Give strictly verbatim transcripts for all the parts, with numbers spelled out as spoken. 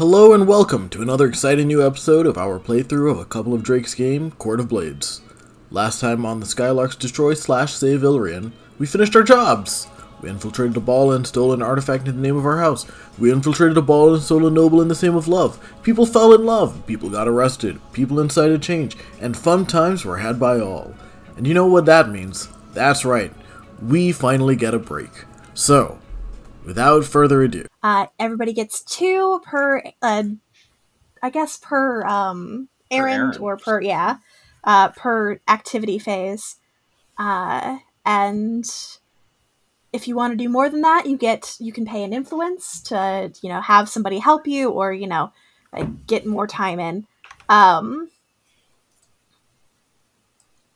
Hello and welcome to another exciting new episode of our playthrough of a couple of Drake's game, Court of Blades. Last time on the Skylark's Destroy slash Save Illyrian, we finished our jobs! We infiltrated a ball and stole an artifact in the name of our house. We infiltrated a ball and stole a noble in the name of love. People fell in love, people got arrested, people incited change, and fun times were had by all. And you know what that means? That's right, we finally get a break. So, without further ado. Uh, everybody gets two per, uh, I guess per um, errand, per or per, yeah, uh, per activity phase. Uh, and if you want to do more than that, you get, you can pay an influence to, you know, have somebody help you or, you know, like get more time in. Um,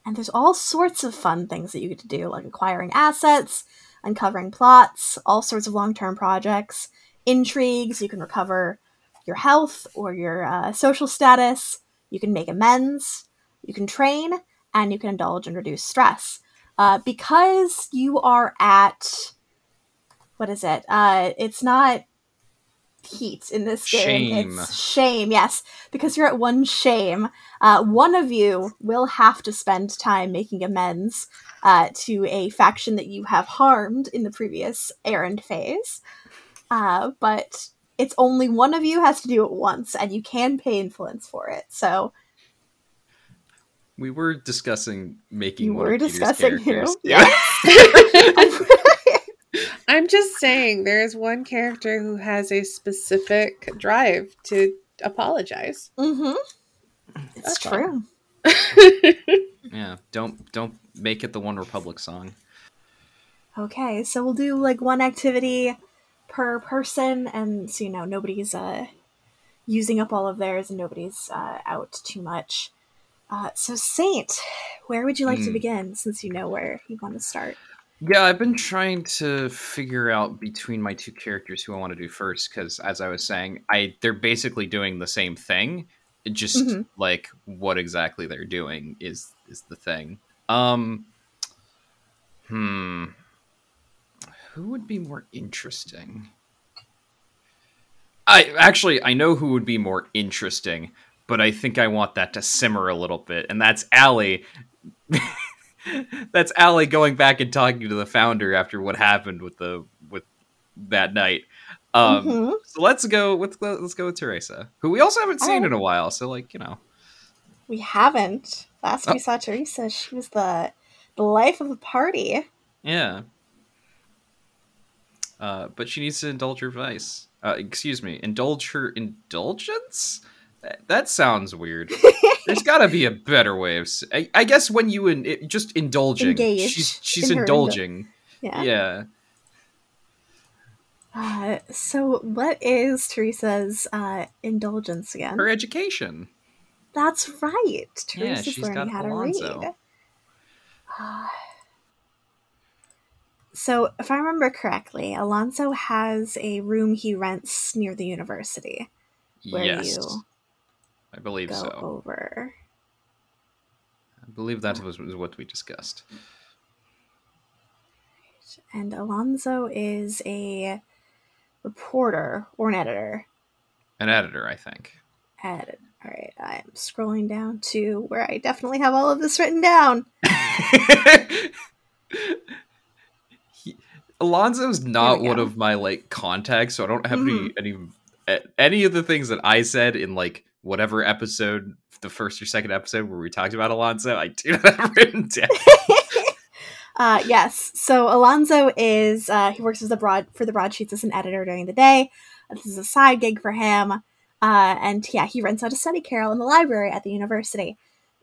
and there's all sorts of fun things that you get to do, like acquiring assets, uncovering plots, all sorts of long-term projects, intrigues. You can recover your health or your uh, social status. You can make amends. You can train, and you can indulge and reduce stress. Uh, because you are at, what is it? Uh, it's not heat in this game. Shame. It's shame, yes. Because you're at one shame. Uh, one of you will have to spend time making amends Uh, to a faction that you have harmed in the previous errand phase. Uh, but it's only one of you has to do it once, and you can pay influence for it, so... We were discussing making you one were of discussing Peter's characters. Who? Yeah. I'm just saying, there is one character who has a specific drive to apologize. Mm-hmm. That's it's true. Yeah, don't don't make it the One Republic song. Okay, so we'll do like one activity per person, and so you know nobody's uh using up all of theirs and nobody's uh out too much. Uh so Saint, where would you like mm. to begin, since you know where you want to start? Yeah, I've been trying to figure out between my two characters who I want to do first, because as I was saying, I they're basically doing the same thing. Just mm-hmm. like what exactly they're doing is is the thing. Um, hmm, who would be more interesting? I actually I know who would be more interesting, but I think I want that to simmer a little bit, and that's Allie. That's Allie going back and talking to the founder after what happened with the with that night. Um, mm-hmm. So let's go with let's go with Teresa, who we also haven't seen oh. in a while. So like you know, we haven't. Last oh. we saw Teresa, she was the the life of the party. Yeah, uh, but she needs to indulge her vice. Uh, excuse me, indulge her indulgence. That, that sounds weird. There's got to be a better way of. I, I guess when you in, it, just indulging, Engage she's she's in indulging. Indul- yeah. yeah. Uh, so what is Teresa's uh, indulgence again? Her education. That's right. Teresa's yeah, she's learning got how Alonzo. to read. Uh, so if I remember correctly, Alonso has a room he rents near the university. Where yes. You I believe go so. Over. I believe that was, was what we discussed. And Alonso is a reporter or an editor. An editor, I think. Editor. All right, I'm scrolling down to where I definitely have all of this written down. he, Alonzo's not one of my like contacts, so I don't have mm-hmm. any any any of the things that I said in like whatever episode, the first or second episode where we talked about Alonzo. I do not have written down. Uh, yes, so Alonzo is, uh, he works as the broad, for the broadsheets as an editor during the day. This is a side gig for him. Uh, and yeah, he rents out a study carrel in the library at the university.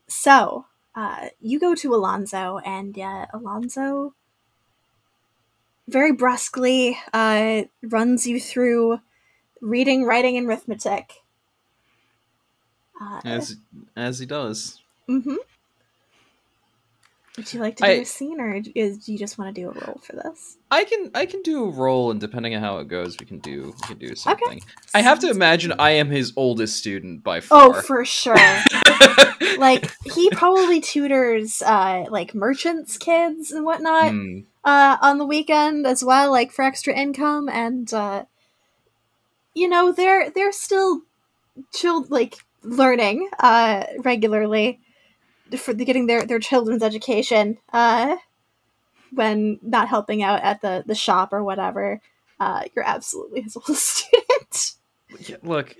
So, uh, you go to Alonzo, and uh, Alonzo very brusquely uh, runs you through reading, writing, and arithmetic. Uh, as, as he does. Mm-hmm. Would you like to do I, a scene, or is, do you just want to do a roll for this? I can I can do a roll, and depending on how it goes, we can do we can do something. Okay. I have to imagine I am his oldest student by far. Oh, for sure. Like, he probably tutors, uh, like, merchants' kids and whatnot mm. uh, on the weekend as well, like, for extra income, and uh, you know, they're they're still child like learning uh, regularly for getting their, their children's education uh, when not helping out at the, the shop or whatever. Uh, you're absolutely his old student. Yeah, look,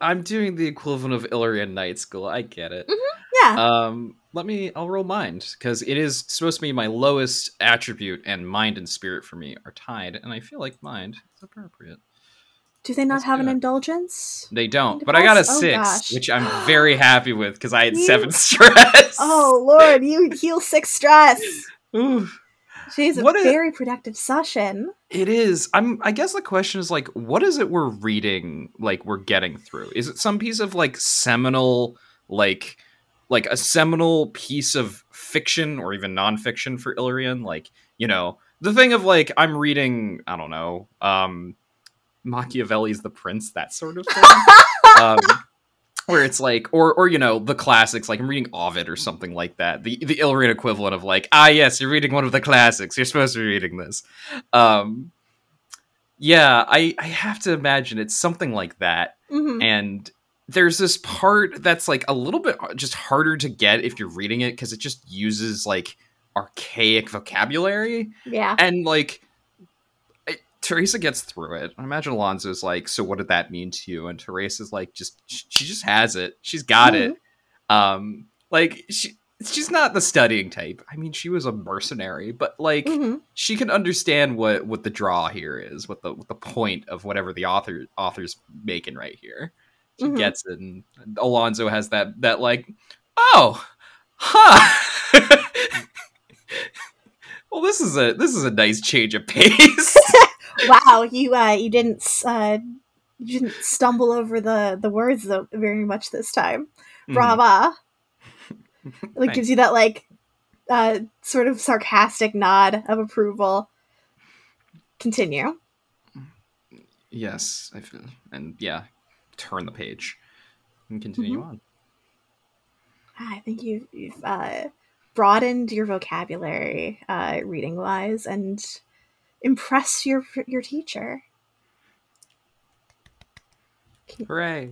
I'm doing the equivalent of Illyrian night school. I get it. Mm-hmm, yeah. Um, let me, I'll roll mind, because it is supposed to be my lowest attribute, and mind and spirit for me are tied, and I feel like mind is appropriate. Do they not Let's have an indulgence? They don't, Independence? But I got a six, oh, which I'm very happy with, because I had you... seven stress. Oh, Lord, you heal six stress. Ooh. She's a what very is, productive session. It is. I'm. I guess the question is, like, what is it we're reading? Like, we're getting through. Is it some piece of like seminal, like, like a seminal piece of fiction or even nonfiction for Illyrian? Like, you know, the thing of like, I'm reading, I don't know, um, Machiavelli's The Prince, that sort of thing. um, Where it's like, or, or you know, the classics, like I'm reading Ovid or something like that. The the Illyrian equivalent of like, ah, yes, you're reading one of the classics. You're supposed to be reading this. Um, yeah, I, I have to imagine it's something like that. Mm-hmm. And there's this part that's like a little bit just harder to get if you're reading it, because it just uses like archaic vocabulary. Yeah. And like, Teresa gets through it. I imagine Alonzo's like, so what did that mean to you? And Teresa's like, just she just has it. She's got mm-hmm. it. Um, like she she's not the studying type. I mean, she was a mercenary, but like mm-hmm. she can understand what, what the draw here is, what the what the point of whatever the author author's making right here. She mm-hmm. gets it, and Alonzo has that that like, oh, huh. Well, this is a this is a nice change of pace. Wow, you uh, you didn't uh, you didn't stumble over the, the words though very much this time. Brava! Mm. Like Thanks. Gives you that like uh, sort of sarcastic nod of approval. Continue. Yes, I feel, and yeah, turn the page and continue mm-hmm. on. I think you've, you've uh, broadened your vocabulary, uh, reading wise, and. Impress your your teacher. Hooray.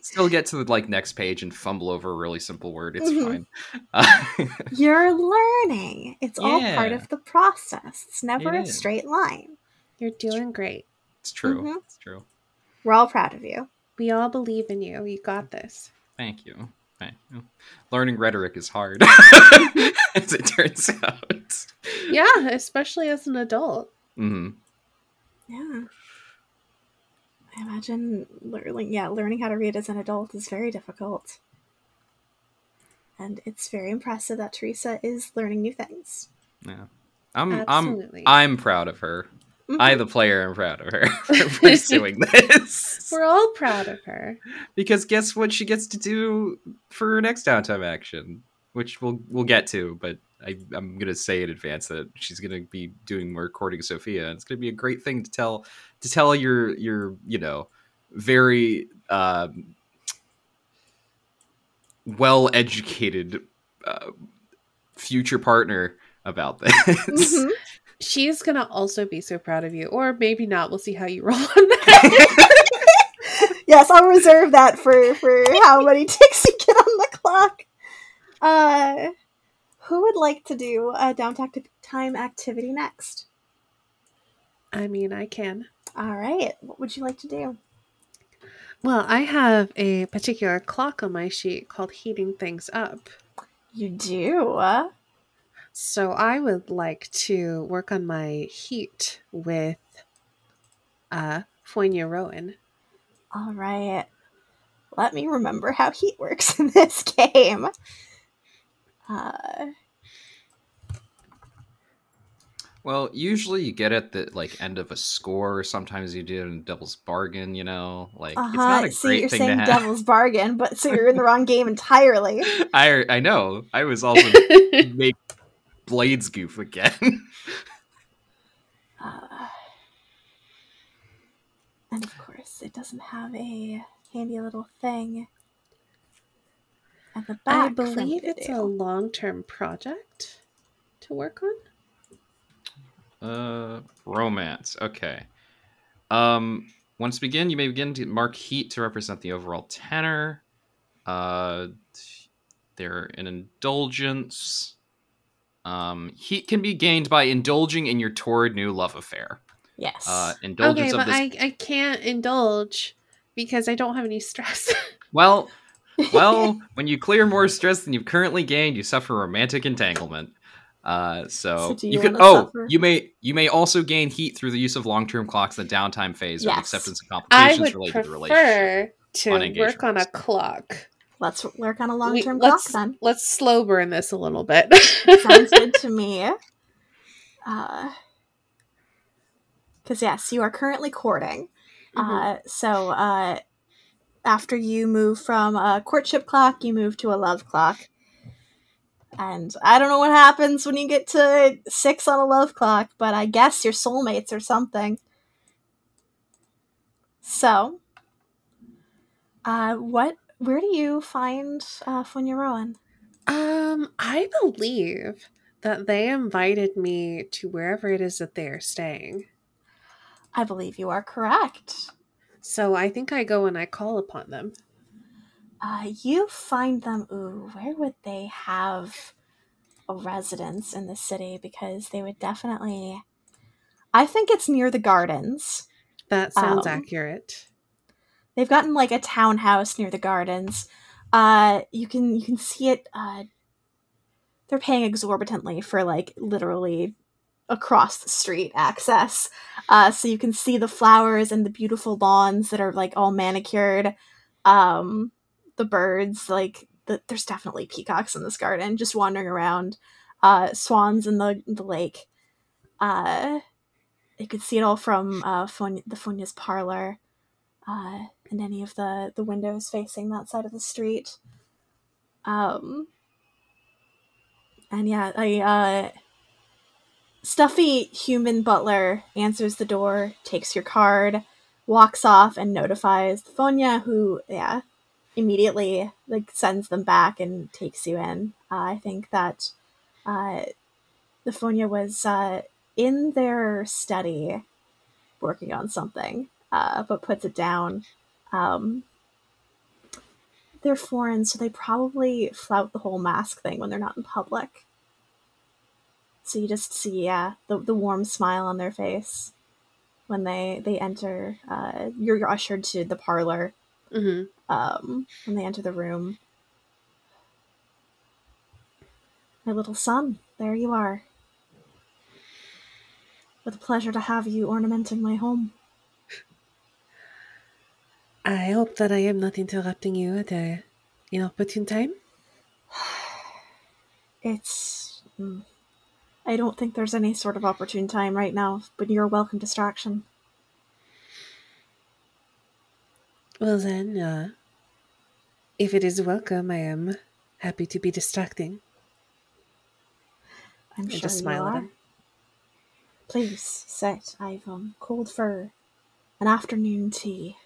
Still get to the like next page and fumble over a really simple word. It's mm-hmm. fine. Uh- You're learning. It's yeah. all part of the process. It's never it a straight line. You're doing great. It's true. Mm-hmm. It's true. We're all proud of you. We all believe in you. You got this. Thank you. Thank you. Learning rhetoric is hard. As it turns out. Yeah, especially as an adult. Mm-hmm. Yeah. I imagine learning, yeah, learning how to read as an adult is very difficult. And it's very impressive that Teresa is learning new things. Yeah. I'm Absolutely. I'm I'm proud of her. Mm-hmm. I, the player, am proud of her for pursuing this. We're all proud of her. Because guess what she gets to do for her next downtime action? Which we'll we'll get to, but I, I'm going to say in advance that she's going to be doing more courting Sophia. And it's going to be a great thing to tell to tell your your you know very um, well educated uh, future partner about this. Mm-hmm. She's going to also be so proud of you, or maybe not. We'll see how you roll on that. Yes, I'll reserve that for for how many ticks you get on the clock. Uh, who would like to do a downtime activity next? I mean, I can. All right. What would you like to do? Well, I have a particular clock on my sheet called Heating Things Up. You do? So I would like to work on my heat with uh, Foynia Rowan. All right. Let me remember how heat works in this game. Uh, well, usually you get at the like end of a score. Sometimes you do it in Devil's Bargain, you know. Like uh-huh. It's not a so great you're thing saying to have. Devil's Bargain, but so you're in the wrong game entirely. I I know. I was also making Blades goof again. uh, and of course, it doesn't have a handy little thing. Back, I believe it's do. a long-term project to work on. Uh, romance. Okay. Um, Once begin, you may begin to mark heat to represent the overall tenor. Uh, they're an indulgence. Um, heat can be gained by indulging in your torrid new love affair. Yes. Uh, indulgence okay, of this. But I, I can't indulge because I don't have any stress. Well, well, when you clear more stress than you've currently gained, you suffer romantic entanglement. Uh, so, so you, you could. Oh, suffer? you may. You may also gain heat through the use of long-term clocks in the downtime phase yes. with acceptance of complications related to the relationship. I would prefer to work on a clock. Let's work on a long-term we, clock let's, then. Let's slow burn this a little bit. Sounds good to me. Because, uh, yes, you are currently courting. Mm-hmm. Uh, so uh, after you move from a courtship clock, you move to a love clock. And I don't know what happens when you get to six on a love clock, but I guess you're soulmates or something. So, uh, what? Where do you find uh, Foynia Rowan? Um, I believe that they invited me to wherever it is that they are staying. I believe you are correct. So I think I go and I call upon them. Uh, you find them, ooh, where would they have a residence in the city? Because they would definitely, I think it's near the gardens. That sounds um, accurate. They've gotten, like, a townhouse near the gardens. Uh, you can you can see it, uh, they're paying exorbitantly for, like, literally across the street access. Uh, so you can see the flowers and the beautiful lawns that are, like, all manicured. Um... The birds, like, the, there's definitely peacocks in this garden, just wandering around. Uh, swans in the the lake. Uh, you could see it all from uh, Foynia, the Foynia's parlor, uh, and any of the, the windows facing that side of the street. Um, and yeah, a uh, stuffy human butler answers the door, takes your card, walks off, and notifies Foynia, who, yeah. immediately, like, sends them back and takes you in. Uh, I think that uh, the Foynia was uh, in their study working on something, uh, but puts it down. Um, they're foreign, so they probably flout the whole mask thing when they're not in public. So you just see yeah, the, the warm smile on their face when they, they enter. Uh, you're, you're ushered to the parlor. Mm-hmm. Um, when they enter the room. My little son, there you are. What a pleasure to have you ornamenting my home. I hope that I am not interrupting you at an inopportune time. It's... I don't think there's any sort of opportune time right now, but you're a welcome distraction. Well then, uh, if it is welcome, I am happy to be distracting. I'm sure just smile you are. At him. Please sit. I've um, called for an afternoon tea.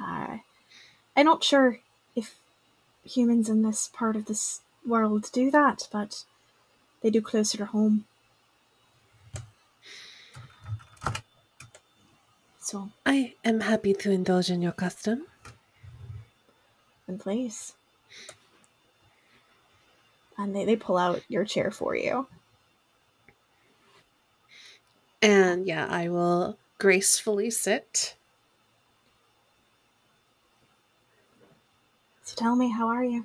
Uh, I'm not sure if humans in this part of this world do that, but they do closer to home. So I am happy to indulge in your custom. And please. And they, they pull out your chair for you. And yeah, I will gracefully sit. So tell me, how are you?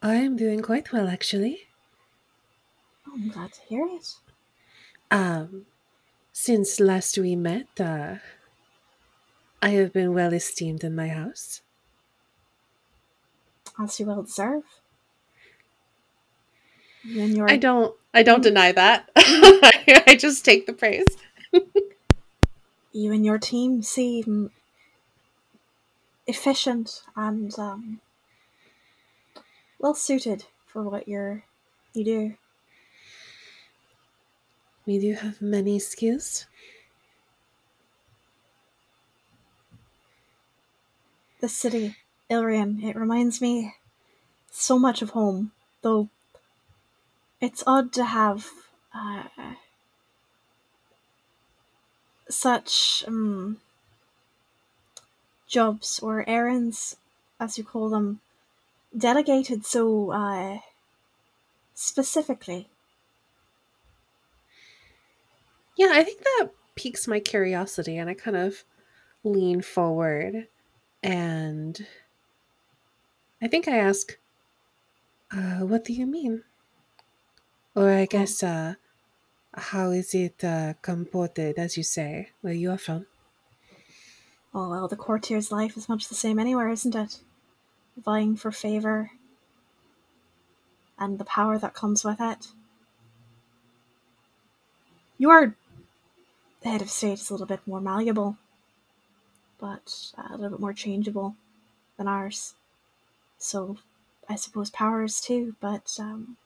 I am doing quite well, actually. Oh, I'm glad to hear it. Um, since last we met, uh, I have been well esteemed in my house. As you well deserve. Your... I don't. I don't deny that. I just take the praise. You and your team seem efficient and um, well suited for what you're you do. We do have many skills. The city, Illyrian, it reminds me so much of home, though it's odd to have uh, such um, jobs or errands, as you call them, delegated so uh, specifically? Yeah, I think that piques my curiosity, and I kind of lean forward, and I think I ask, uh, what do you mean? Or I guess, uh, how is it uh, comported, as you say, where you are from? Oh, well, the courtier's life is much the same anywhere, isn't it? Vying for favor and the power that comes with it. Your head of state is a little bit more malleable, but a little bit more changeable than ours. So I suppose power is too, but um,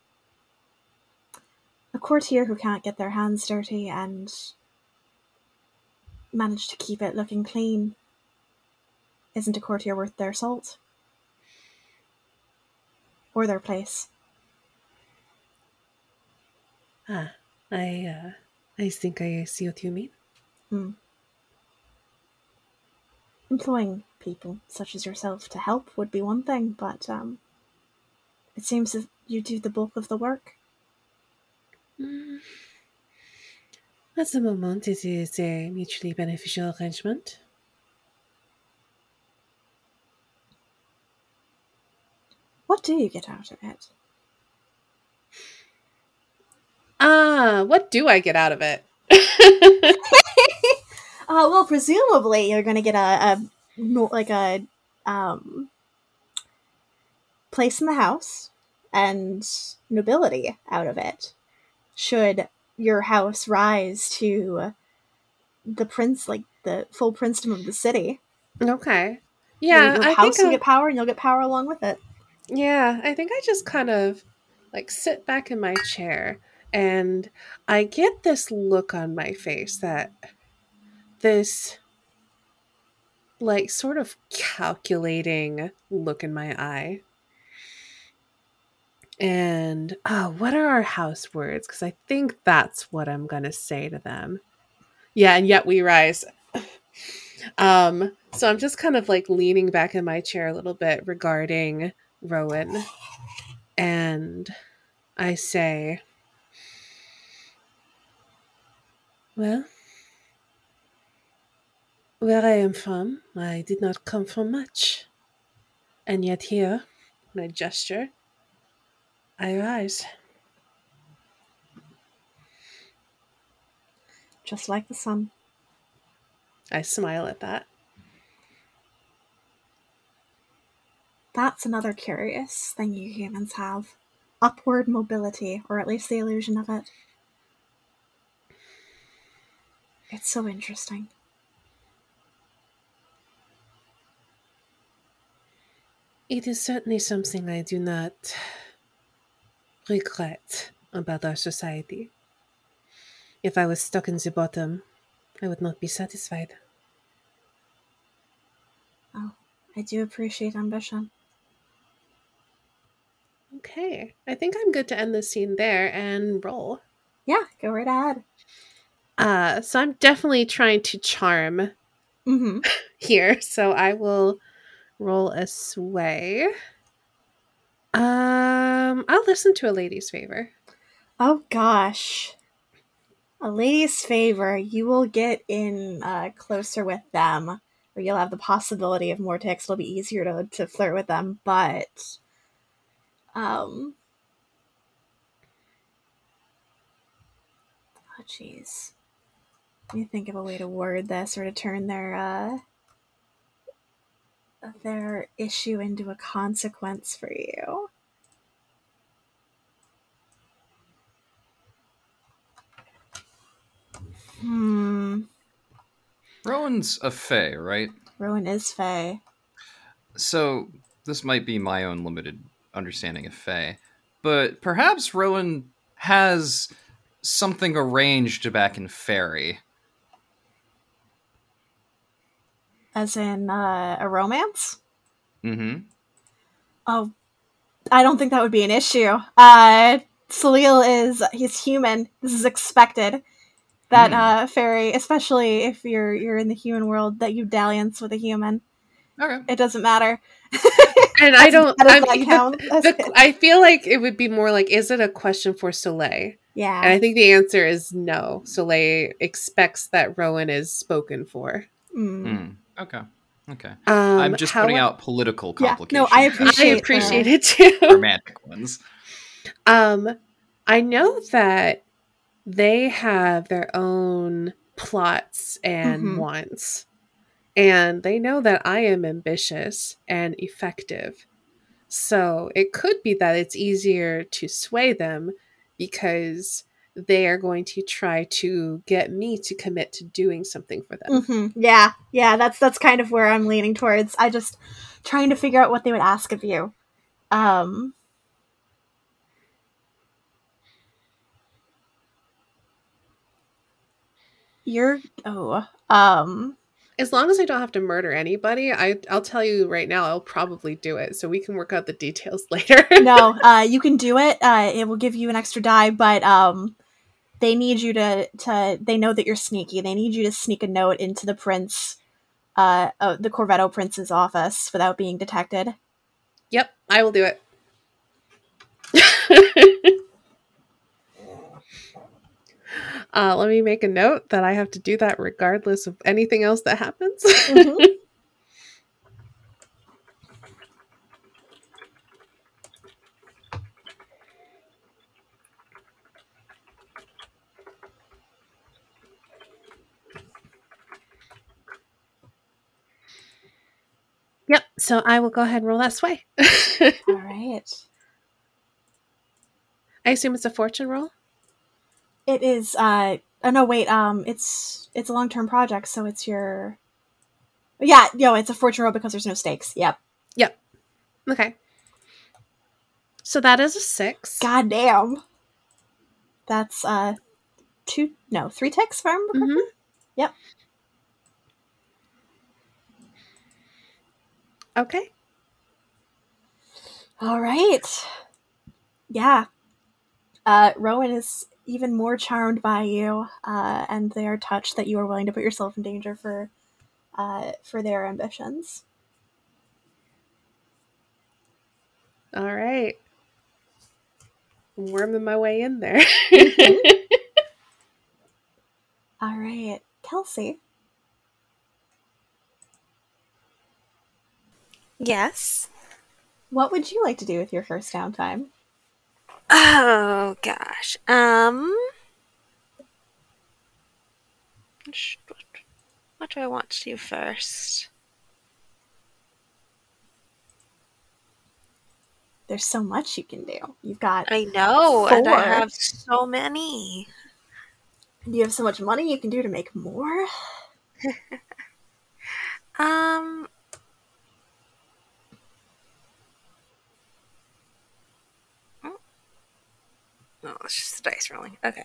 a courtier who can't get their hands dirty and manage to keep it looking clean isn't a courtier worth their salt or their place. Ah, I uh, I think I see what you mean. Hmm. Employing people such as yourself to help would be one thing, but um, it seems that you do the bulk of the work. Mm. At the moment, it is a mutually beneficial arrangement. What do you get out of it? Ah, uh, what do I get out of it? uh, well, presumably you're going to get a, a like a um, place in the house and nobility out of it. Should your house rise to the prince, like the full princedom of the city. Okay. Yeah. Your I house will get power and you'll get power along with it. Yeah. I think I just kind of like sit back in my chair and I get this look on my face that this like sort of calculating look in my eye. And oh, what are our house words? Because I think that's what I'm going to say to them. Yeah, and yet we rise. um, so I'm just kind of like leaning back in my chair a little bit regarding Rowan. And I say, well, where I am from, I did not come from much. And yet here, my gesture, I rise. Just like the sun. I smile at that. That's another curious thing you humans have. Upward mobility, or at least the illusion of it. It's so interesting. It is certainly something I do not regret about our society. If I was stuck in the bottom, I would not be satisfied. Oh, I do appreciate ambition. Okay, I think I'm good to end this scene there and roll. Yeah, go right ahead. Uh, so I'm definitely trying to charm mm-hmm. here, so I will roll a sway. Um, I'll listen to a lady's favor. Oh gosh. A lady's favor, you will get in uh, closer with them, or you'll have the possibility of more text. It'll be easier to, to flirt with them, but um oh jeez. Let me think of a way to word this or to turn their uh their issue into a consequence for you. Hmm. Rowan's a fae, right? Rowan is fae. So this might be my own limited understanding of fae, but perhaps Rowan has something arranged back in fairy. As in uh, a romance? Mm-hmm. Oh, I don't think that would be an issue. Uh, Soleil is, he's human. This is expected. that mm. uh, fairy, especially if you're you're in the human world, that you dalliance with a human. Okay. It doesn't matter. And I don't. I, mean, the, the, I feel like it would be more like, is it a question for Soleil? Yeah. And I think the answer is no. Soleil expects that Rowan is spoken for. Mm. Mm. Okay. Okay. Um, I'm just putting I- out political complications. Yeah. No, I appreciate, I appreciate it too. Romantic ones. Um, I know that they have their own plots and mm-hmm. wants. And they know that I am ambitious and effective. So it could be that it's easier to sway them because they are going to try to get me to commit to doing something for them. Mm-hmm. Yeah, yeah, that's that's kind of where I'm leaning towards. I just trying to figure out what they would ask of you. Um, you're oh um. As long as I don't have to murder anybody, I, I'll tell you right now, I'll probably do it. So we can work out the details later. No, uh, you can do it. Uh, it will give you an extra die, but um, they need you to, to... They know that you're sneaky. They need you to sneak a note into the prince, uh, uh, the Corvetto prince's office without being detected. Yep, I will do it. Uh, let me make a note that I have to do that regardless of anything else that happens. Mm-hmm. Yep, so I will go ahead and roll that sway. All right. I assume it's a fortune roll? It is, uh, oh no, wait, um, it's, it's a long-term project, so it's your, yeah, yo, it's a fortune roll because there's no stakes. Yep. Yep. Okay. So that is a six. God damn. That's, uh, two, no, three ticks, if I remember correctly. Mm-hmm. Yep. Okay. All right. Yeah. Uh, Rowan is even more charmed by you, uh, and they are touched that you are willing to put yourself in danger for, uh, for their ambitions. All right, I'm worming my way in there. Mm-hmm. All right, Kelsey. Yes. What would you like to do with your first downtime? Oh gosh. Um what do I want to do first? There's so much you can do. You've got I know, four. And I have so many. You have so much money you can do to make more. um No, it's just the dice rolling. Okay.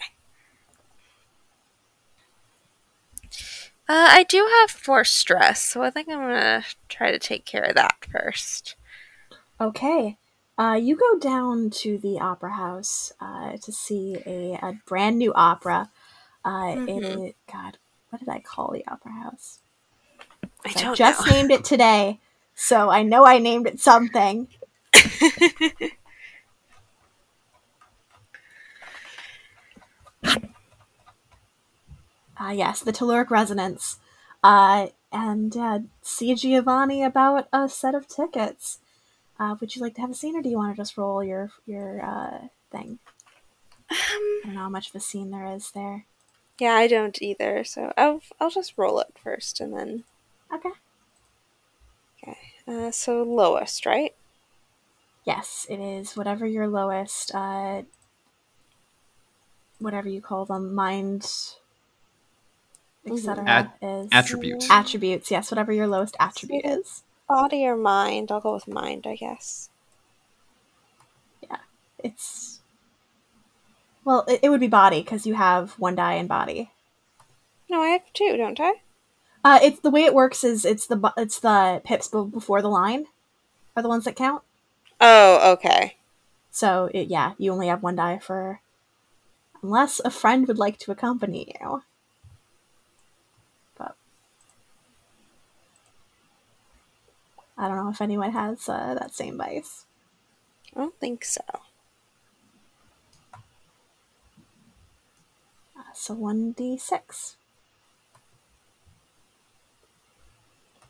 Uh, I do have more stress, so I think I'm gonna try to take care of that first. Okay. Uh, you go down to the opera house uh, to see a, a brand new opera. Uh, mm-hmm. It God, what did I call the opera house? I don't I just know. Named it today, so I know I named it something. Ah, uh, yes, the Telluric Resonance. Uh, and uh, see Giovanni about a set of tickets. Uh, would you like to have a scene, or do you want to just roll your your uh, thing? Um, I don't know how much of a scene there is there. Yeah, I don't either, so I'll, I'll just roll it first, and then... Okay. Okay, uh, so lowest, right? Yes, it is whatever your lowest, uh, whatever you call them, mind... et cetera. At- is attributes. Attributes, yes, whatever your lowest attribute is. Body or mind? I'll go with mind, I guess. Yeah, it's... Well, it, it would be body, because you have one die in body. No, I have two, don't I? Uh, it's the way it works is it's the it's the pips before the line are the ones that count. Oh, okay. So, it, yeah, you only have one die for... Unless a friend would like to accompany you. I don't know if anyone has uh, that same vice. I don't think so. Uh, so one d six.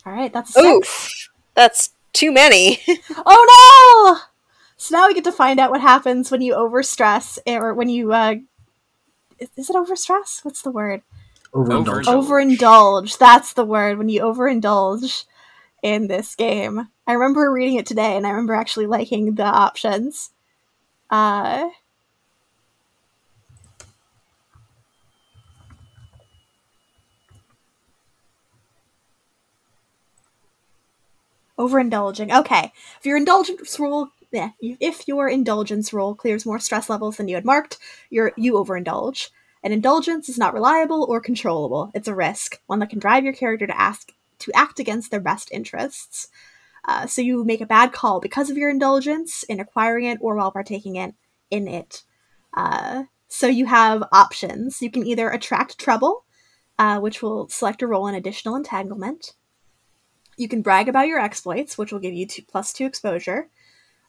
All right, that's a Oof, six. That's too many. Oh, no! So now we get to find out what happens when you overstress, or when you, uh, is it overstress? What's the word? Overindulge. Overindulge. That's the word. When you overindulge in this game. I remember reading it today, and I remember actually liking the options. Uh... Overindulging. Okay. If your indulgence roll, yeah, if your indulgence roll clears more stress levels than you had marked, you're, you overindulge. An indulgence is not reliable or controllable. It's a risk, one that can drive your character to ask to act against their best interests. Uh, so you make a bad call because of your indulgence in acquiring it or while partaking in, in it. Uh, so you have options. You can either attract trouble, uh, which will select a roll in additional entanglement. You can brag about your exploits, which will give you two, plus two exposure.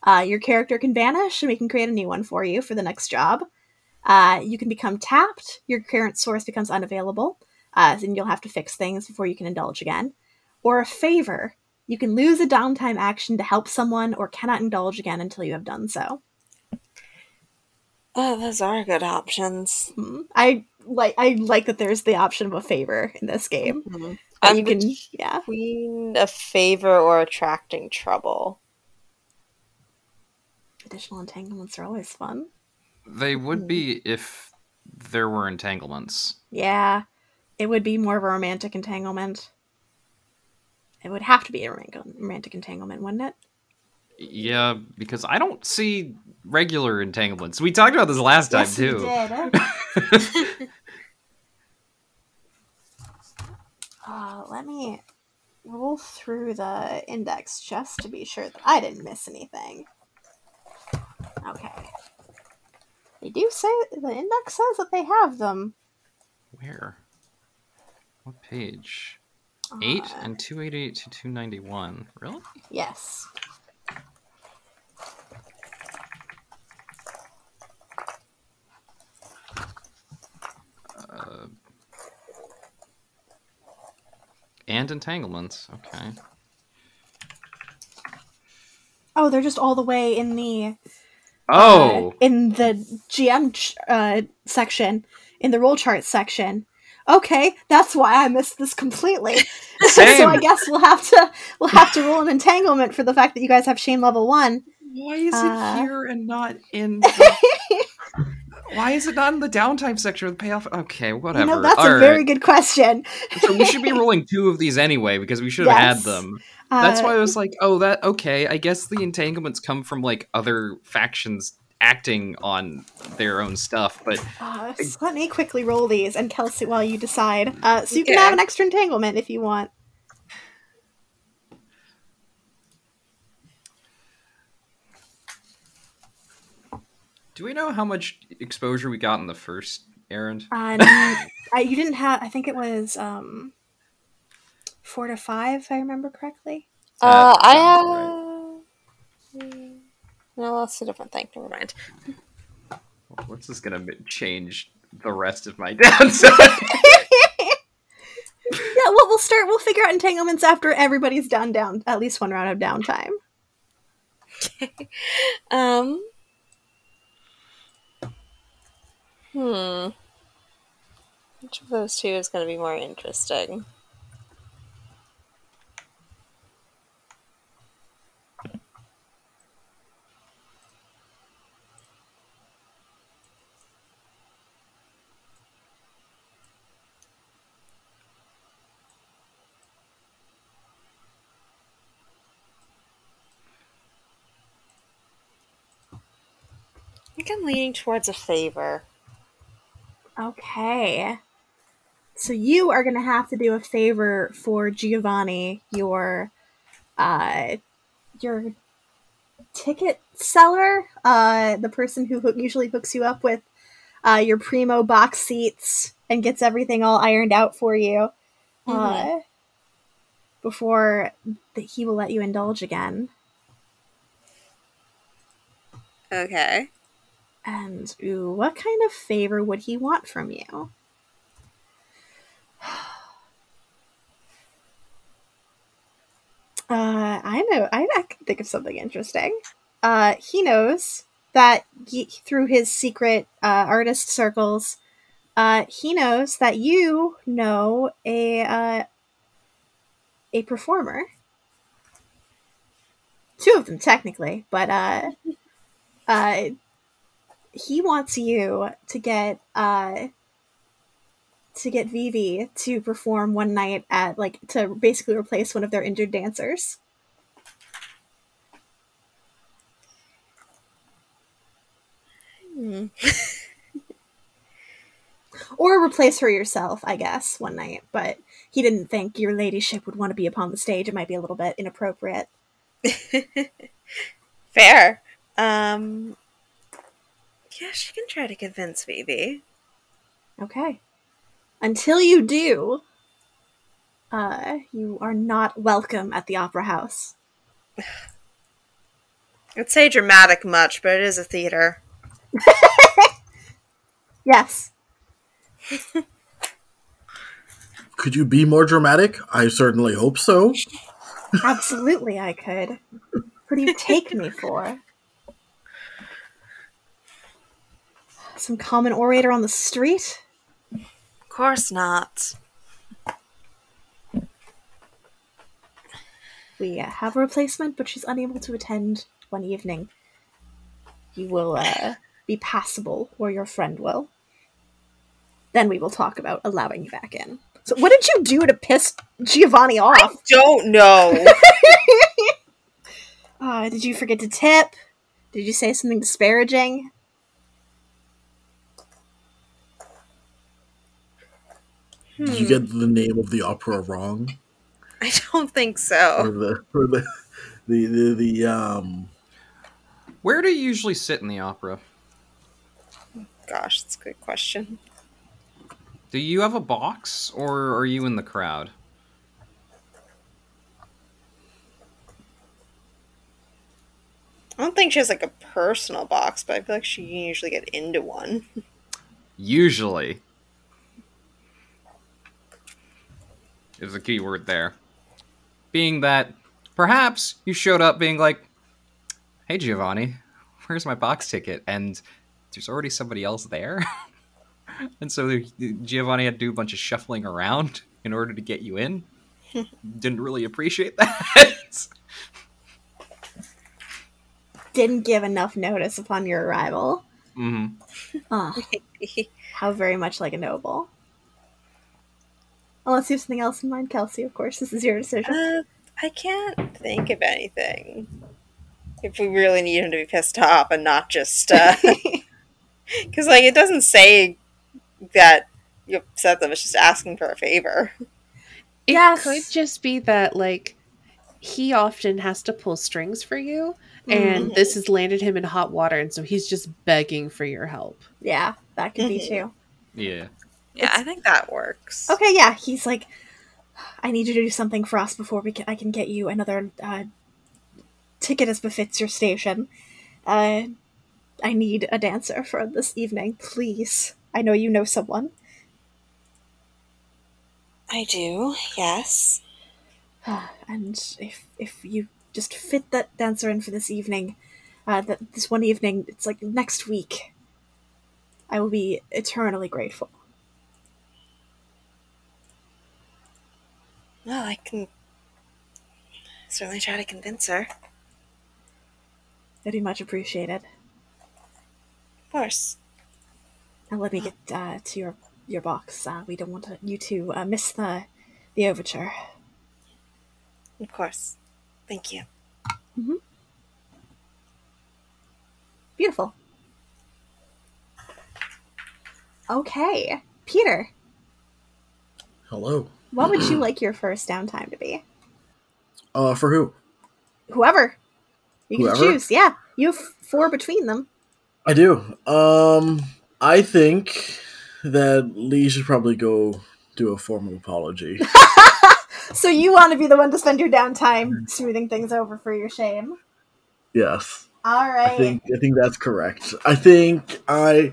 Uh, your character can vanish, and we can create a new one for you for the next job. Uh, you can become tapped. Your current source becomes unavailable, uh, and you'll have to fix things before you can indulge again. Or a favor. You can lose a downtime action to help someone or cannot indulge again until you have done so. Oh, those are good options. Mm-hmm. I like I like that there's the option of a favor in this game. Mm-hmm. Um, you can, yeah. Between a favor or attracting trouble. Additional entanglements are always fun. They would be if there were entanglements. Yeah. It would be more of a romantic entanglement. It would have to be a romantic entanglement, wouldn't it? Yeah, because I don't see regular entanglements. We talked about this last time, yes, too. Yes, we did. Uh, let me roll through the index just to be sure that I didn't miss anything. Okay. They do say, the index says that they have them. Where? What page? Uh, eight and two eighty-eight to two ninety-one. Really? Yes. Uh... And entanglements, okay. Oh, they're just all the way in the... Oh! Uh, in the G M uh, section, in the roll chart section. Okay, that's why I missed this completely. Same. So I guess we'll have to we'll have to roll an entanglement for the fact that you guys have shame level one. Why is uh... it here and not in... The... Why is it not in the downtime section of the payoff? Okay, whatever. You know, that's All a right. very good question. So we should be rolling two of these anyway, because we should have yes. had them. Uh, that's why I was like, oh, that okay, I guess the entanglements come from, like, other factions acting on their own stuff, but... Uh, so let me quickly roll these, and Kelsey, while you decide. Uh, so you can yeah. have an extra entanglement if you want. Do we know how much exposure we got in the first errand? Uh, no, I, you didn't have... I think it was um, four to five, if I remember correctly. Uh, I have... Right. No, that's a different thing. Never mind. What's this going to change the rest of my downtime? Yeah, well, we'll start... We'll figure out entanglements after everybody's done down at least one round of downtime. Okay. Um... Hmm. Which of those two is going to be more interesting? I think I'm leaning towards a favor. Okay, so you are going to have to do a favor for Giovanni, your uh, your ticket seller, uh, the person who ho- usually hooks you up with uh, your primo box seats and gets everything all ironed out for you mm-hmm. uh, before that he will let you indulge again. Okay. And ooh, what kind of favor would he want from you? Uh, I know. I, I can think of something interesting. Uh, he knows that he, through his secret uh, artist circles, uh, he knows that you know a uh, a performer. Two of them, technically, but uh, uh, he wants you to get uh, to get Vivi to perform one night at like to basically replace one of their injured dancers. Hmm. Or replace her yourself, I guess, one night. But he didn't think your ladyship would want to be upon the stage. It might be a little bit inappropriate. Fair. Um, yeah, she can try to convince Vivi. Okay. Until you do, uh, you are not welcome at the Opera House. I'd say dramatic much, but it is a theater. Yes. Could you be more dramatic? I certainly hope so. Absolutely, I could. What do you take me for? Some common orator on the street? Of course not. We uh, have a replacement, but she's unable to attend one evening. You will uh, be passable, or your friend will. Then we will talk about allowing you back in. So what did you do to piss Giovanni off? I don't know. uh, did you forget to tip? Did you say something disparaging? Did hmm. you get the name of the opera wrong? I don't think so. Or the, or the, the, the, the, um... Where do you usually sit in the opera? Gosh, that's a good question. Do you have a box, or are you in the crowd? I don't think she has, like, a personal box, but I feel like she can usually get into one. Usually. Is a key word there. Being that, perhaps, you showed up being like, "Hey, Giovanni, where's my box ticket?" And there's already somebody else there. And so Giovanni had to do a bunch of shuffling around in order to get you in. Didn't really appreciate that. Didn't give enough notice upon your arrival. Mm-hmm. Oh, how very much like a noble. Unless you have something else in mind, Kelsey, of course. This is your decision. Uh, I can't think of anything. If we really need him to be pissed off and not just... Uh... Because, like, it doesn't say that you upset them. It's just asking for a favor. It yes. could just be that, like, he often has to pull strings for you, and mm-hmm. this has landed him in hot water, and so he's just begging for your help. Yeah, that could mm-hmm. be too. Yeah. Yeah, it's... I think that works. Okay, yeah. He's like, "I need you to do something for us before we can- I can get you another uh, ticket as befits your station. Uh... I need a dancer for this evening, please. I know you know someone." I do, yes. And if if you just fit that dancer in for this evening, uh, that this one evening, it's like next week, I will be eternally grateful. Well, I can certainly try to convince her. That'd be much appreciated. Of course. Now let me get uh, to your your box. Uh, we don't want to, you to uh, miss the the overture. Of course. Thank you. Mm-hmm. Beautiful. Okay, Peter. Hello. What would you like your first downtime to be? Uh, for who? Whoever. You can Whoever? choose. Yeah, you have four between them. I do. Um, I think that Lee should probably go do a formal apology. So you want to be the one to spend your downtime smoothing things over for your shame. Yes. All right. I think I think that's correct. I think I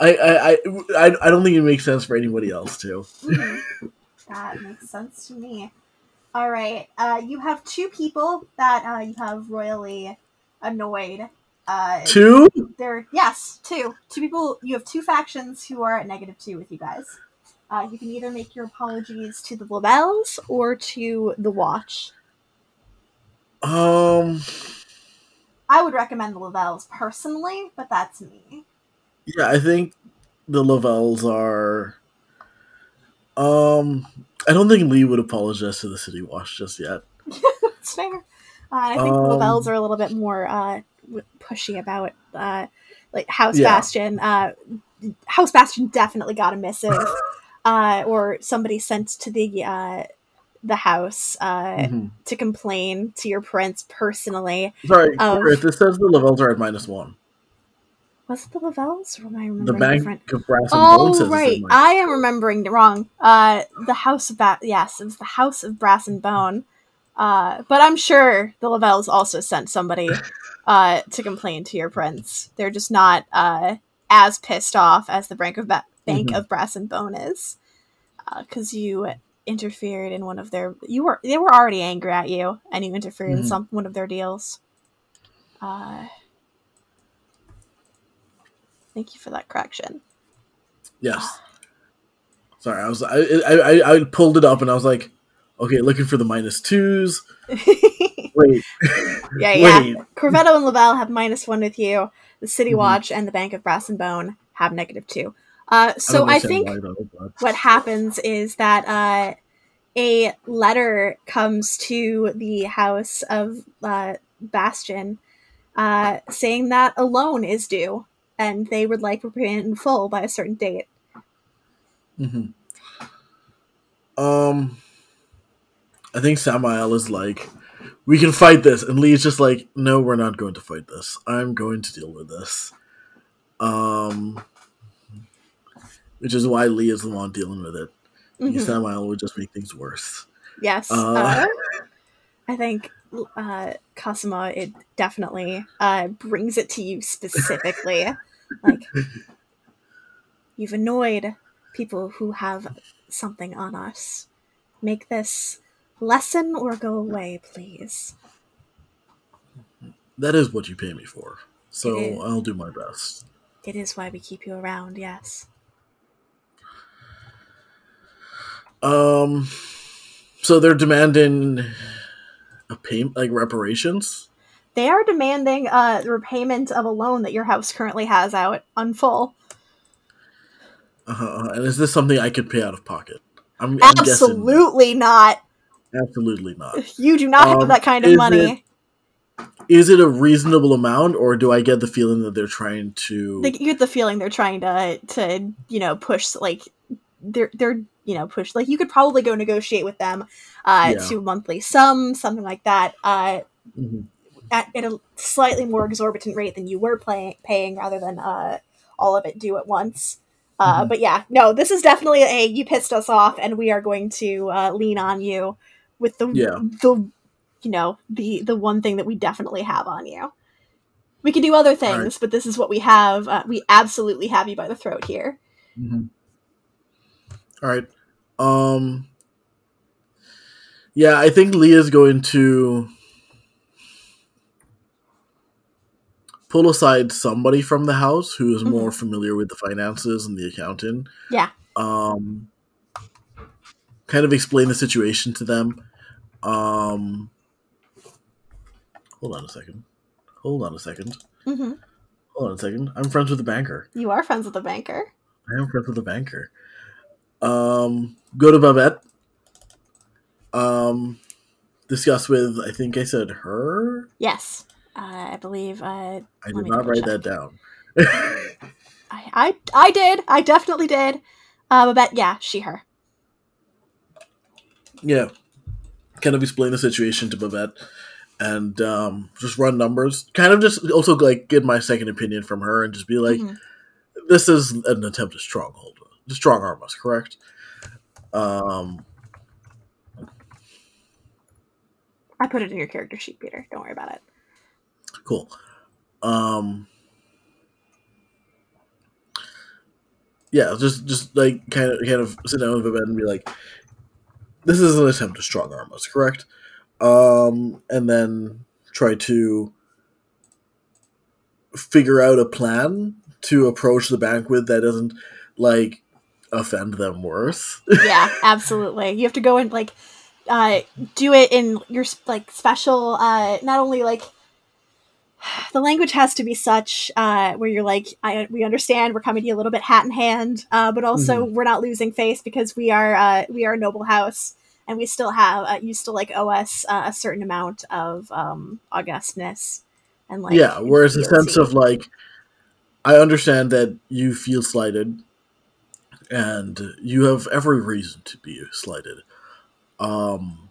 I I I, I don't think it makes sense for anybody else to. Mm-hmm. That makes sense to me. All right. Uh, you have two people that uh, you have royally annoyed. Uh, two? They're, yes, two. Two people. You have two factions who are at negative two with you guys. Uh, you can either make your apologies to the Lavelles or to the Watch. Um, I would recommend the Lavelles personally, but that's me. Yeah, I think the Lavelles are... Um, I don't think Lee would apologize to the City Watch just yet. That's fair. Uh, I think um, the Lavelles are a little bit more uh, pushy about uh, like House yeah. Bastion. Uh, House Bastion definitely got a missive. Uh, or somebody sent to the uh, the house uh, mm-hmm. to complain to your prince personally. Sorry, of... Corey, this says the Lavelles are at minus one. Was it the Lavelles? Or am I remembering the Bank different? Of Brass and Bone? Oh, right. I am remembering wrong. Uh, the House of ba- Yes, it was the House of Brass and Bone. Uh, but I'm sure the Lavelles also sent somebody uh, to complain to your prince. They're just not uh, as pissed off as the Bank of Ba- Bank mm-hmm. of Brass and Bone is, because uh, you interfered in one of their. You were they were already angry at you, and you interfered mm-hmm. in some one of their deals. Uh, thank you for that correction. Yes. Sorry, I was I, I I pulled it up and I was like, okay, looking for the minus twos. Wait. Yeah, yeah. Wait. Corvetto and Lavelle have minus one with you. The City mm-hmm. Watch and the Bank of Brass and Bone have negative two. Uh, so I, I think though, but... what happens is that uh, a letter comes to the House of uh, Bastion uh, saying that a loan is due, and they would like to pay it in full by a certain date. Mm-hmm. Um, I think Samael is like, we can fight this, and Lee's just like, no, we're not going to fight this. I'm going to deal with this. Um... Which is why Lee is the one dealing with it. Mm-hmm. Samael would just make things worse. Yes. Uh, uh, I think uh, Kasima, it definitely uh, brings it to you specifically. Like, you've annoyed people who have something on us. Make this lessen or go away, please. That is what you pay me for. So I'll do my best. It is why we keep you around, yes. Um, so they're demanding a payment, like reparations? They are demanding uh, repayment of a loan that your house currently has out on full. Uh-huh. And is this something I could pay out of pocket? I'm, I'm Absolutely guessing, not. Absolutely not. You do not um, have that kind of is money. It, is it a reasonable amount, or do I get the feeling that they're trying to... They, you get the feeling they're trying to, to you know, push, like... They're, they're, you know, pushed. Like, you could probably go negotiate with them uh, yeah. to a monthly sum, something like that, uh, mm-hmm. at, at a slightly more exorbitant rate than you were play- paying rather than uh, all of it due at once. Uh, mm-hmm. But yeah, no, this is definitely a, you pissed us off and we are going to uh, lean on you with the, yeah. the, you know, the, the one thing that we definitely have on you. We can do other things, right. But this is what we have. Uh, we absolutely have you by the throat here. Mm-hmm. All right. Um, yeah, I think Leah's going to pull aside somebody from the house who is mm-hmm. more familiar with the finances and the accounting. Yeah. Um, kind of explain the situation to them. Um, hold on a second. Hold on a second. Mm-hmm. Hold on a second. I'm friends with the banker. You are friends with the banker. I am friends with the banker. Um, go to Babette. Um, discuss with, I think I said her? Yes. Uh, I believe. Uh, I did not write check. that down. I, I I did. I definitely did. Uh, Babette, yeah, she, her. Yeah. Kind of explain the situation to Babette and um, just run numbers. Kind of just also like get my second opinion from her and just be like, mm-hmm. this is an attempt at stronghold. The strong arm was correct. Um, I put it in your character sheet, Peter. Don't worry about it. Cool. Um, yeah, just just like kind of kind of sit down with Babette and be like, "This is an attempt to strong arm us, correct?" Um, and then try to figure out a plan to approach the bank with that doesn't like offend them worse. Yeah, absolutely. You have to go and like uh, do it in your like special. Uh, not only like. The language has to be such uh, where you're like, I, we understand, we're coming to you a little bit hat in hand, uh, but also mm-hmm. we're not losing face because we are uh, we are a noble house, and we still have uh, you still like owe us uh, a certain amount of um, augustness, and like yeah. Whereas the sense of like, I understand that you feel slighted, and you have every reason to be slighted. Um,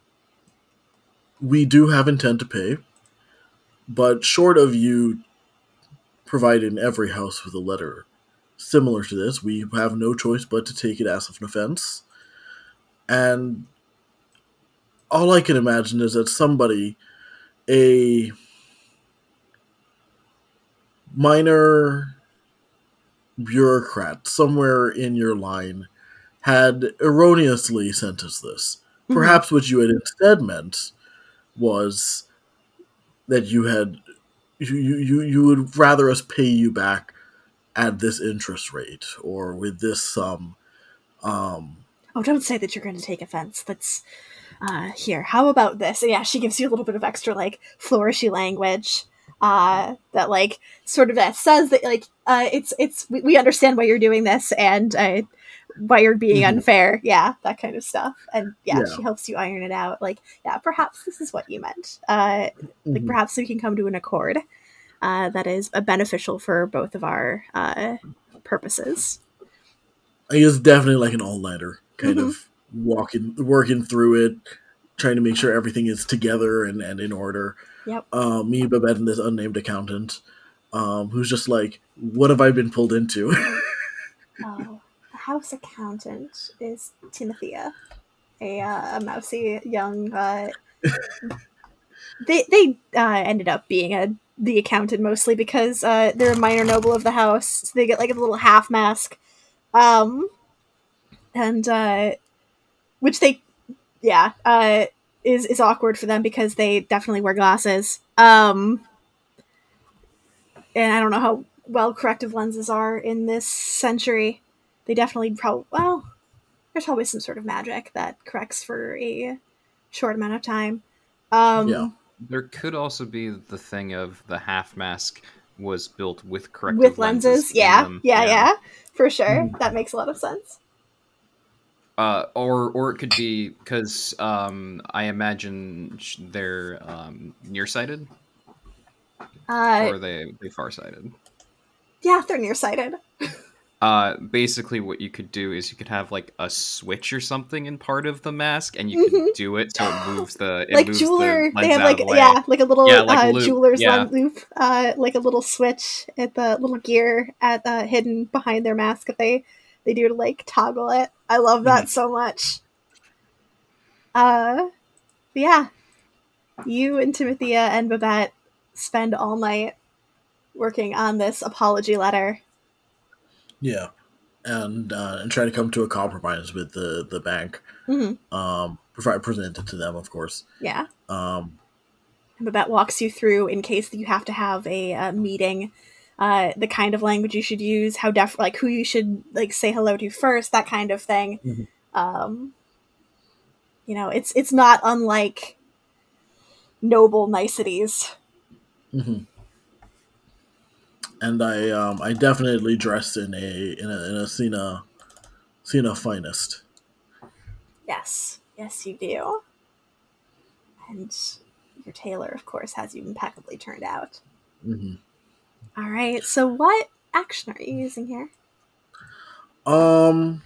we do have intent to pay. But short of you providing every house with a letter similar to this, we have no choice but to take it as an offense. And all I can imagine is that somebody, a minor bureaucrat somewhere in your line, had erroneously sentenced this. Mm-hmm. Perhaps what you had instead meant was... that you had, you, you you would rather us pay you back at this interest rate or with this sum. Um, um, oh, don't say that you're going to take offense. That's uh, here. How about this? And yeah, she gives you a little bit of extra like flourishy language uh, that like sort of that says that like uh, it's it's we, we understand why you're doing this and uh, why you're being mm-hmm. unfair. Yeah, that kind of stuff. And yeah, yeah, she helps you iron it out. Like, yeah, perhaps this is what you meant. Uh, mm-hmm. Like, perhaps we can come to an accord uh, that is uh, beneficial for both of our uh, purposes. I think it's definitely like an all-nighter kind mm-hmm. of walking, working through it, trying to make sure everything is together and, and in order. Yep. Uh, me, Babette, and this unnamed accountant um, who's just like, what have I been pulled into? Oh. House accountant is Timothea, a, uh, a mousy young. Uh, they they uh, ended up being a the accountant mostly because uh, they're a minor noble of the house, so they get like a little half mask, um, and uh, which they yeah uh, is is awkward for them because they definitely wear glasses, um, and I don't know how well corrective lenses are in this century. They definitely probably, well, there's always some sort of magic that corrects for a short amount of time. Um, yeah. There could also be the thing of the half mask was built with corrective lenses. With lenses, lenses yeah, yeah, yeah, yeah, for sure. That makes a lot of sense. Uh, or or it could be, because um, I imagine they're um, nearsighted? Uh, or are they, they farsighted? Yeah, they're nearsighted. Uh, basically what you could do is you could have like a switch or something in part of the mask and you mm-hmm. could do it so it moves the it like moves jeweler the they have like the yeah like a little yeah, like uh, jeweler's yeah. loop uh like a little switch at the little gear at uh hidden behind their mask that they they do to like toggle it. I love that mm-hmm. so much. Uh yeah, you and Timothea and Babette spend all night working on this apology letter. Yeah, and uh, and try to come to a compromise with the the bank. Mm-hmm. Um, before I present it to them, of course. Yeah. Um, Babette walks you through in case you have to have a uh, meeting, uh, the kind of language you should use, how def- like who you should like say hello to first, that kind of thing. Mm-hmm. Um, you know, it's it's not unlike noble niceties. Mm-hmm. And I, um, I definitely dressed in a in a in a Cena, Cena finest. Yes, yes, you do. And your tailor, of course, has you impeccably turned out. Mm-hmm. All right. So, what action are you using here? Um,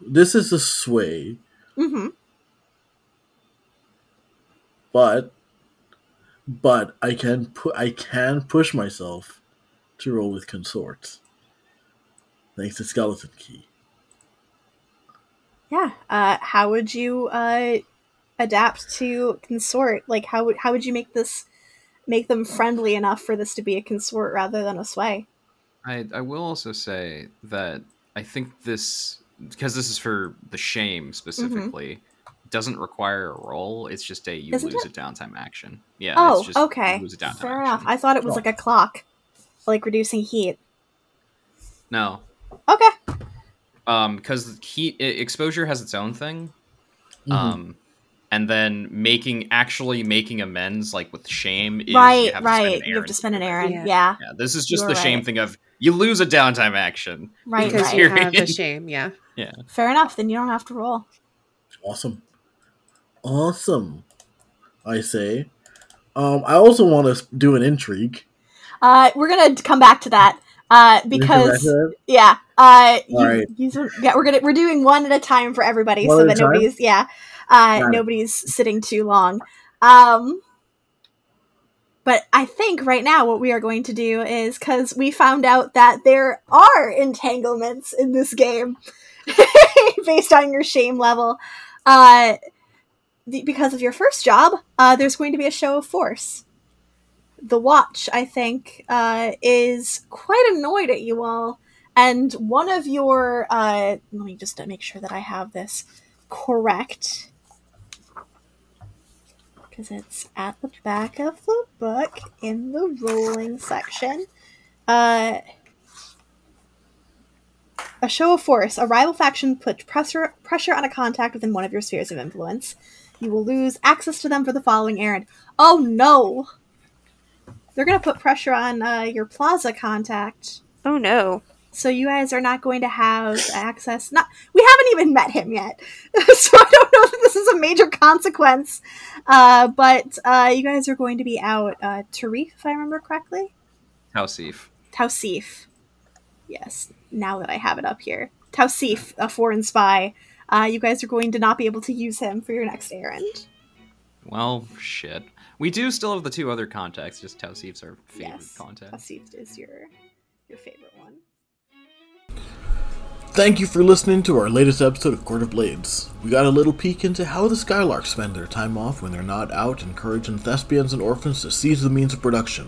this is a sway. Mm-hmm. But, but I can pu- I can push myself to roll with consorts, thanks to Skeleton Key. Yeah. Uh, how would you uh, adapt to consort? Like, how would how would you make this make them friendly enough for this to be a consort rather than a sway? I I will also say that I think this, because this is for the shame specifically, mm-hmm. doesn't require a roll. It's just a you Isn't lose it? a downtime action. Yeah. Oh, it's just, okay. You lose a downtime Fair action. enough. I thought it was oh. like a clock, like reducing heat. No. Okay. Um, because heat it, exposure has its own thing, mm-hmm. um, and then making actually making amends like with shame. Is right. You have right. You have to spend an errand. Yeah. yeah. yeah this is just You're the right. shame thing of. You lose a downtime action. Right, because right. you have the shame, yeah. yeah. Fair enough, then you don't have to roll. Awesome. Awesome, I say. Um, I also want to do an intrigue. Uh, we're going to come back to that. Uh, because, to that? yeah. Uh, you, right. you, yeah we're, gonna, we're doing one at a time for everybody one so that nobody's, time? yeah, uh, right. nobody's sitting too long. Um... But I think right now what we are going to do is, because we found out that there are entanglements in this game based on your shame level, uh, the, because of your first job, uh, there's going to be a show of force. The Watch, I think, uh, is quite annoyed at you all. And one of your, uh, let me just make sure that I have this correct, because it's at the back of the book in the rolling section. Uh, a show of force. A rival faction put pressure pressure on a contact within one of your spheres of influence. You will lose access to them for the following errand. Oh no! They're going to put pressure on uh, your plaza contact. Oh no. So you guys are not going to have access. Not we haven't even met him yet, so I don't know that this is a major consequence. Uh, but uh, you guys are going to be out. Uh, Tarif, if I remember correctly. Tausif. Tausif. Yes. Now that I have it up here, Tausif, a foreign spy. Uh, you guys are going to not be able to use him for your next errand. Well, shit. We do still have the two other contacts. Just Tausif's our favorite yes, contact. Tausif is your your favorite one. Thank you for listening to our latest episode of Court of Blades. We got a little peek into how the Skylarks spend their time off when they're not out encouraging thespians and orphans to seize the means of production.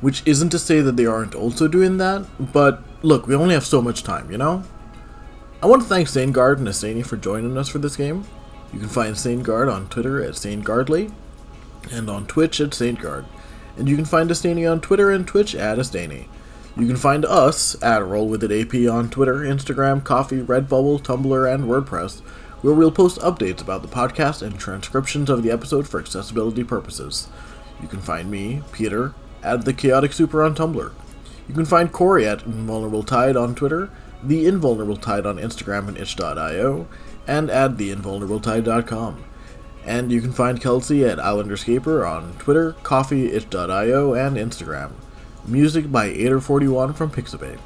Which isn't to say that they aren't also doing that, but look, we only have so much time, you know? I want to thank Saintguard and Asteyni for joining us for this game. You can find Saintguard on Twitter at Saintguardly, and on Twitch at Saintguard. And you can find Asteyni on Twitter and Twitch at Asteyni. You can find us at Roll With It A P on Twitter, Instagram, Coffee, Redbubble, Tumblr, and WordPress, where we'll post updates about the podcast and transcriptions of the episode for accessibility purposes. You can find me, Peter, at The Chaotic Super on Tumblr. You can find Corey at Invulnerable Tide on Twitter, The Invulnerable Tide on Instagram and itch dot io, and at the invulnerable tide dot com. And you can find Kelsey at Islanderscaper on Twitter, Coffee, itch dot io, and Instagram. Music by eight er forty-one from Pixabay.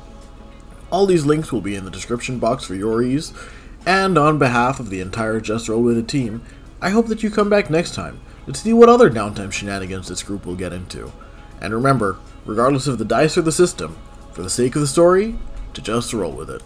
All these links will be in the description box for your ease, and on behalf of the entire Just Roll With It team, I hope that you come back next time to see what other downtime shenanigans this group will get into. And remember, regardless of the dice or the system, for the sake of the story, to just roll with it.